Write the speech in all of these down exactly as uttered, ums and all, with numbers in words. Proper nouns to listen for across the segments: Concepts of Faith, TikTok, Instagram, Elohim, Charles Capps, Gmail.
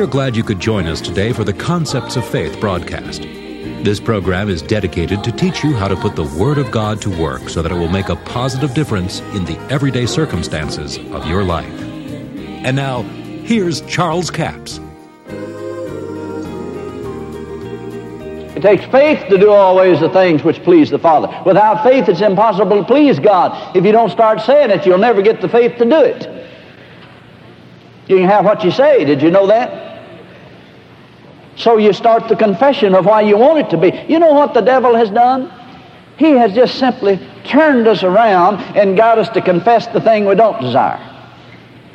We are glad you could join us today for the Concepts of Faith broadcast. This program is dedicated to teach you how to put the Word of God to work so that it will make a positive difference in the everyday circumstances of your life. And now, here's Charles Capps. It takes faith to do always the things which please the Father. Without faith, it's impossible to please God. If you don't start saying it, you'll never get the faith to do it. You can have what you say. Did you know that? So you start the confession of why you want it to be. You know what the devil has done? He has just simply turned us around and got us to confess the thing we don't desire.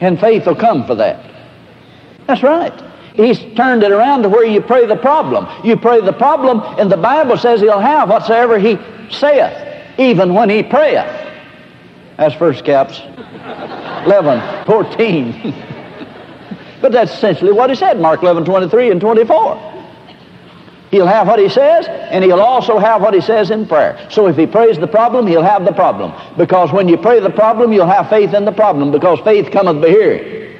And faith will come for that. That's right. He's turned it around to where you pray the problem. You pray the problem, and the Bible says he'll have whatsoever he saith, even when he prayeth. That's First Capps eleven fourteen. But that's essentially what he said, Mark eleven, twenty-three and twenty-four. He'll have what he says, and he'll also have what he says in prayer. So if he prays the problem, he'll have the problem. Because when you pray the problem, you'll have faith in the problem, because faith cometh by hearing.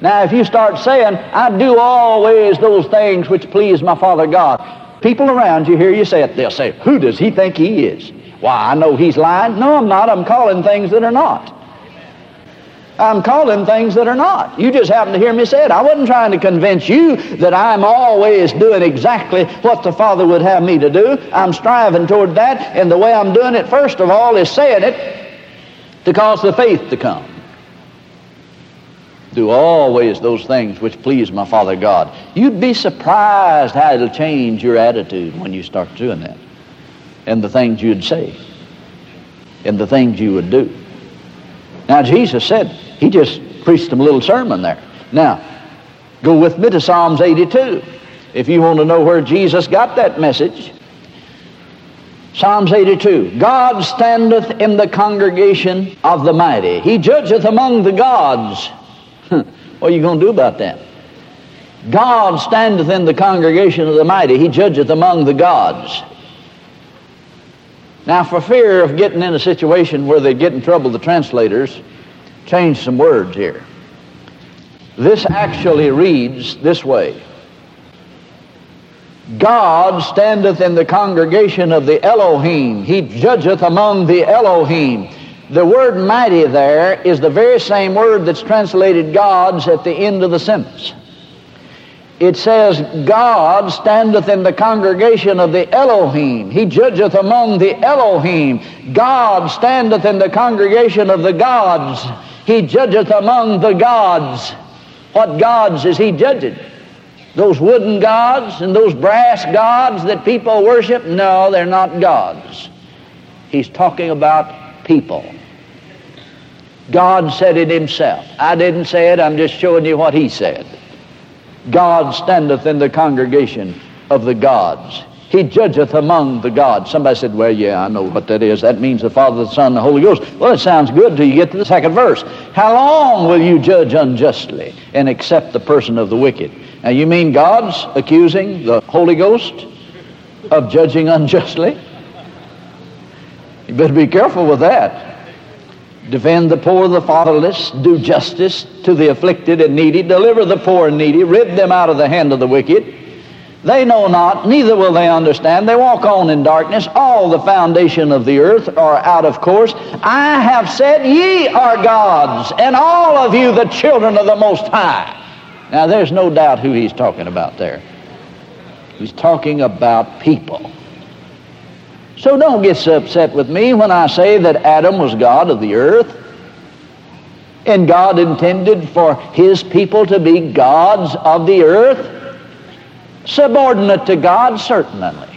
Now, if you start saying, I do always those things which please my Father God, people around you hear you say it, they'll say, who does he think he is? Why, I know he's lying. No, I'm not. I'm calling things that are not. I'm calling things that are not. You just happened to hear me say it. I wasn't trying to convince you that I'm always doing exactly what the Father would have me to do. I'm striving toward that, and the way I'm doing it, first of all, is saying it to cause the faith to come. Do always those things which please my Father God. You'd be surprised how it'll change your attitude when you start doing that, and the things you'd say, and the things you would do. Now, Jesus said, he just preached them a little sermon there. Now, go with me to Psalms eighty-two. If you want to know where Jesus got that message, Psalms eighty-two. God standeth in the congregation of the mighty. He judgeth among the gods. What are you going to do about that? God standeth in the congregation of the mighty. He judgeth among the gods. Now, for fear of getting in a situation where they'd get in trouble, the translators changed some words here. This actually reads this way. God standeth in the congregation of the Elohim. He judgeth among the Elohim. The word mighty there is the very same word that's translated gods at the end of the sentence. It says, God standeth in the congregation of the Elohim. He judgeth among the Elohim. God standeth in the congregation of the gods. He judgeth among the gods. What gods is he judging? Those wooden gods and those brass gods that people worship? No, they're not gods. He's talking about people. God said it himself. I didn't say it. I'm just showing you what he said. God standeth in the congregation of the gods. He judgeth among the gods. Somebody said, well, yeah, I know what that is. That means the Father, the Son, and the Holy Ghost. Well, it sounds good till you get to the second verse. How long will you judge unjustly and accept the person of the wicked? Now, you mean God's accusing the Holy Ghost of judging unjustly? You better be careful with that. Defend the poor, the fatherless, do justice to the afflicted and needy, deliver the poor and needy, rid them out of the hand of the wicked. They know not, neither will they understand. They walk on in darkness. All the foundation of the earth are out of course. I have said, ye are gods, and all of you the children of the Most High. Now, there's no doubt who he's talking about there. He's talking about people. So don't get so upset with me when I say that Adam was God of the earth, and God intended for his people to be gods of the earth, subordinate to God, certainly.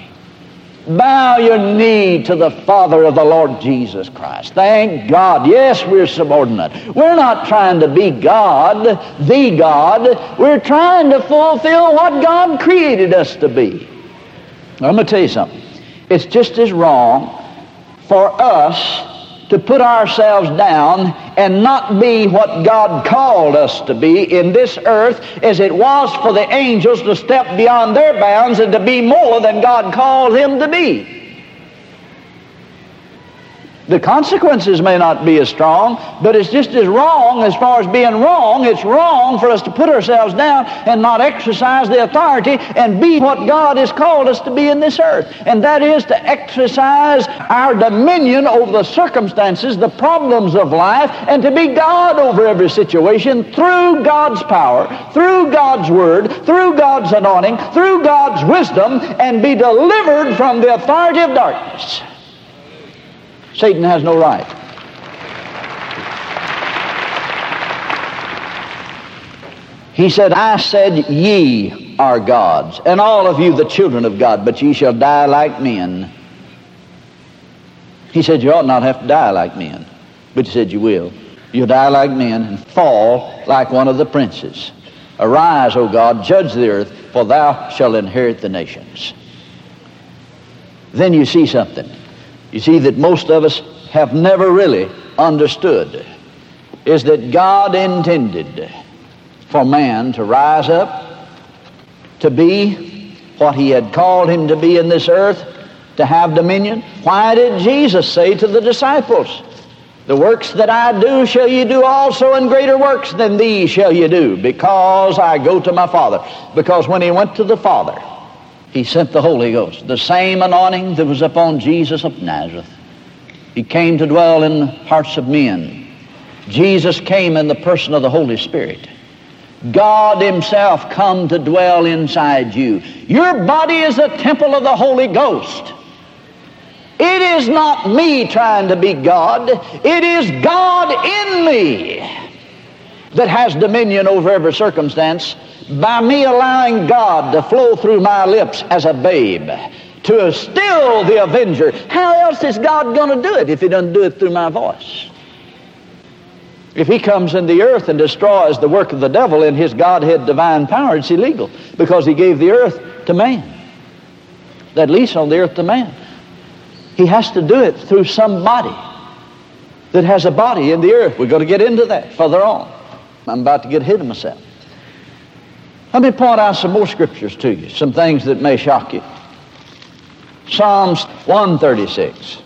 Bow your knee to the Father of the Lord Jesus Christ. Thank God. Yes, we're subordinate. We're not trying to be God, the God. We're trying to fulfill what God created us to be. Now, I'm going to tell you something. It's just as wrong for us to put ourselves down and not be what God called us to be in this earth as it was for the angels to step beyond their bounds and to be more than God called them to be. The consequences may not be as strong, but it's just as wrong. As far as being wrong, it's wrong for us to put ourselves down and not exercise the authority and be what God has called us to be in this earth. And that is to exercise our dominion over the circumstances, the problems of life, and to be God over every situation through God's power, through God's word, through God's anointing, through God's wisdom, and be delivered from the authority of darkness. Satan has no right. He said, I said, ye are gods, and all of you the children of God, but ye shall die like men. He said, you ought not have to die like men, but he said, you will. You'll die like men and fall like one of the princes. Arise, O God, judge the earth, for thou shalt inherit the nations. Then you see something. You see that most of us have never really understood is that God intended for man to rise up, to be what he had called him to be in this earth, to have dominion. Why did Jesus say to the disciples, the works that I do shall ye do also, and greater works than these shall ye do, because I go to my Father? Because when he went to the Father, he sent the Holy Ghost, the same anointing that was upon Jesus of Nazareth. He came to dwell in the hearts of men. Jesus came in the person of the Holy Spirit. God himself come to dwell inside you. Your body is a temple of the Holy Ghost. It is not me trying to be God. It is God in me that has dominion over every circumstance, by me allowing God to flow through my lips as a babe to still the avenger. How else is God going to do it if he doesn't do it through my voice? If he comes in the earth and destroys the work of the devil in his Godhead divine power, it's illegal, because he gave the earth to man, that lease on the earth to man. He has to do it through somebody that has a body in the earth. We're going to get into that further on. I'm about to get ahead of myself. Let me point out some more scriptures to you, some things that may shock you. Psalms one thirty-six,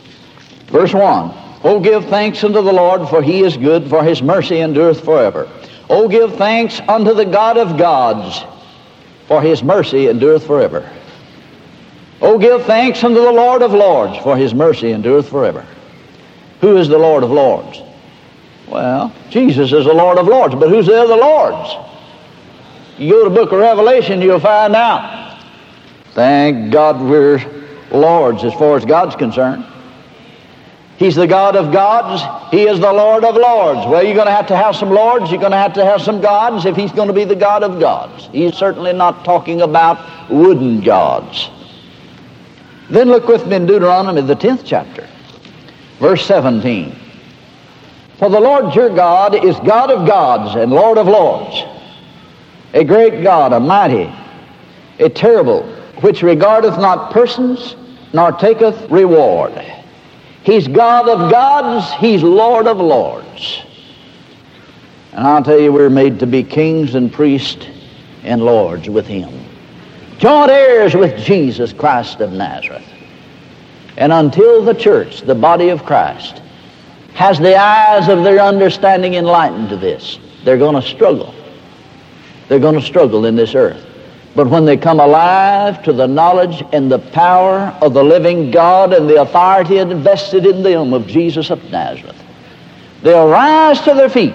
verse one. O give thanks unto the Lord, for he is good, for his mercy endureth forever. O give thanks unto the God of gods, for his mercy endureth forever. O give thanks unto the Lord of lords, for his mercy endureth forever. Who is the Lord of lords? Well, Jesus is the Lord of lords, but who's the other lords? You go to the book of Revelation, you'll find out. Thank God we're lords as far as God's concerned. He's the God of gods. He is the Lord of lords. Well, you're going to have to have some lords. You're going to have to have some gods if he's going to be the God of gods. He's certainly not talking about wooden gods. Then look with me in Deuteronomy, the tenth chapter, verse seventeen. For the Lord your God is God of gods and Lord of lords, a great God, a mighty, a terrible, which regardeth not persons, nor taketh reward. He's God of gods, he's Lord of lords. And I'll tell you, we're made to be kings and priests and lords with him. Joint heirs with Jesus Christ of Nazareth. And until the church, the body of Christ, has the eyes of their understanding enlightened to this, they're going to struggle. They're going to struggle in this earth. But when they come alive to the knowledge and the power of the living God and the authority invested in them of Jesus of Nazareth, they'll rise to their feet.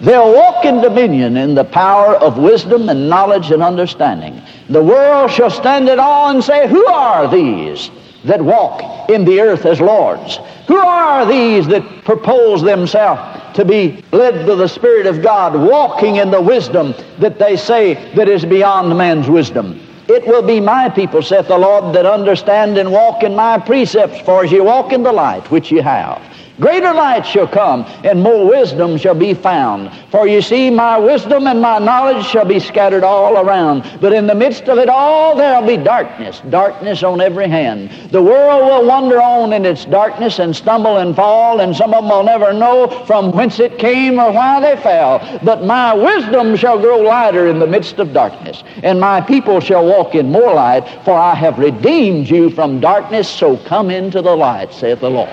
They'll walk in dominion in the power of wisdom and knowledge and understanding. The world shall stand at awe and say, who are these that walk in the earth as lords? Who are these that propose themselves to be led to the Spirit of God, walking in the wisdom that they say that is beyond man's wisdom? It will be my people, saith the Lord, that understand and walk in my precepts, for as ye walk in the light which ye have, greater light shall come, and more wisdom shall be found. For you see, my wisdom and my knowledge shall be scattered all around. But in the midst of it all, there'll be darkness, darkness on every hand. The world will wander on in its darkness and stumble and fall, and some of them will never know from whence it came or why they fell. But my wisdom shall grow lighter in the midst of darkness, and my people shall walk in more light, for I have redeemed you from darkness, so come into the light, saith the Lord.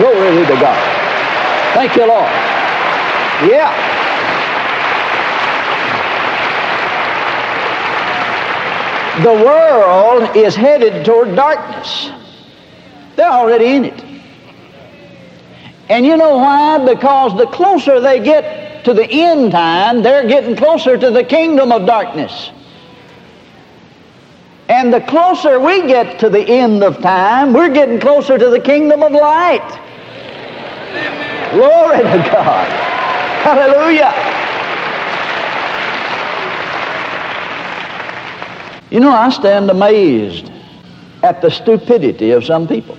Glory be to God. Thank you, Lord. Yeah. The world is headed toward darkness. They're already in it. And you know why? Because the closer they get to the end time, they're getting closer to the kingdom of darkness. And the closer we get to the end of time, we're getting closer to the kingdom of light. Amen. Glory to God. Hallelujah. You know, I stand amazed at the stupidity of some people.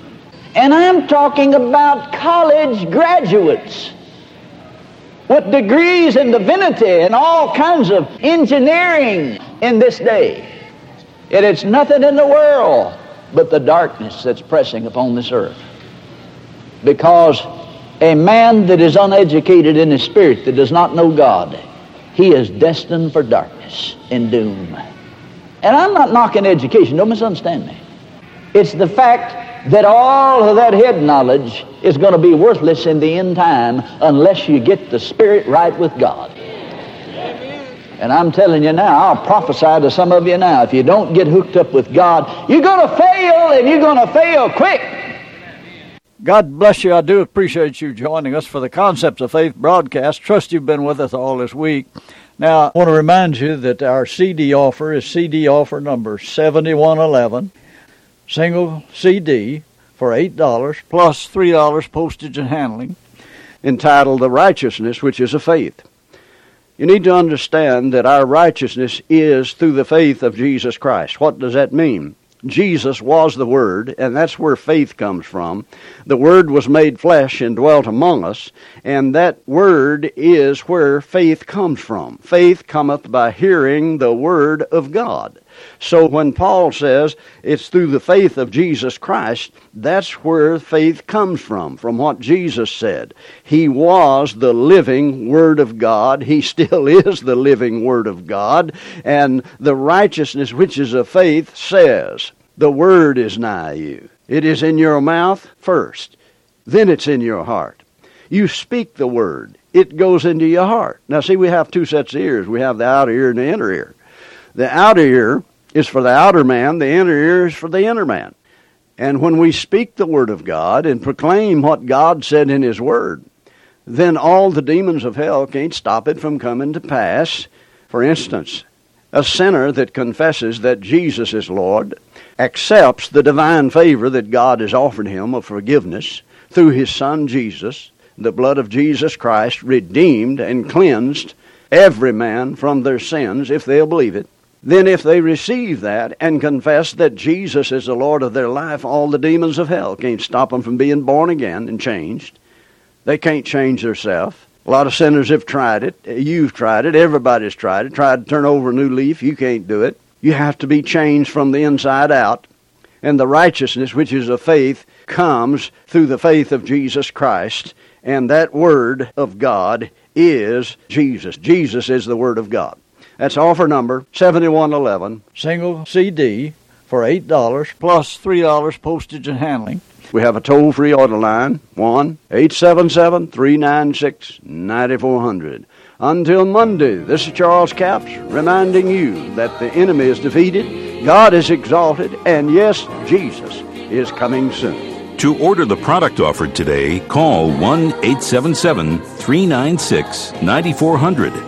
And I'm talking about college graduates with degrees in divinity and all kinds of engineering in this day. And it's nothing in the world but the darkness that's pressing upon this earth. Because a man that is uneducated in his spirit, that does not know God, he is destined for darkness and doom. And I'm not knocking education. Don't misunderstand me. It's the fact that all of that head knowledge is going to be worthless in the end time unless you get the spirit right with God. And I'm telling you now, I'll prophesy to some of you now, if you don't get hooked up with God, you're going to fail, and you're going to fail quick. God bless you. I do appreciate you joining us for the Concepts of Faith broadcast. Trust you've been with us all this week. Now, I want to remind you that our C D offer is C D offer number seventy-one eleven, single C D for eight dollars plus three dollars postage and handling, entitled The Righteousness Which Is a Faith. You need to understand that our righteousness is through the faith of Jesus Christ. What does that mean? Jesus was the Word, and that's where faith comes from. The Word was made flesh and dwelt among us, and that Word is where faith comes from. Faith cometh by hearing the Word of God. So when Paul says it's through the faith of Jesus Christ, that's where faith comes from, from what Jesus said. He was the living Word of God. He still is the living Word of God. And the righteousness which is of faith says, the Word is nigh you. It is in your mouth first, then it's in your heart. You speak the Word. It goes into your heart. Now see, we have two sets of ears. We have the outer ear and the inner ear. The outer ear is for the outer man. The inner ear is for the inner man. And when we speak the Word of God and proclaim what God said in His Word, then all the demons of hell can't stop it from coming to pass. For instance, a sinner that confesses that Jesus is Lord accepts the divine favor that God has offered him of forgiveness through His Son Jesus. The blood of Jesus Christ redeemed and cleansed every man from their sins if they'll believe it. Then if they receive that and confess that Jesus is the Lord of their life, all the demons of hell can't stop them from being born again and changed. They can't change themselves. A lot of sinners have tried it. You've tried it. Everybody's tried it. Tried to turn over a new leaf. You can't do it. You have to be changed from the inside out. And the righteousness, which is of faith, comes through the faith of Jesus Christ. And that Word of God is Jesus. Jesus is the Word of God. That's offer number seventy-one eleven, single C D for eight dollars plus three dollars postage and handling. We have a toll-free order line, one eight seven seven, three nine six, nine four zero zero. Until Monday, this is Charles Capps reminding you that the enemy is defeated, God is exalted, and yes, Jesus is coming soon. To order the product offered today, call one eight seven seven, three nine six, nine four zero zero.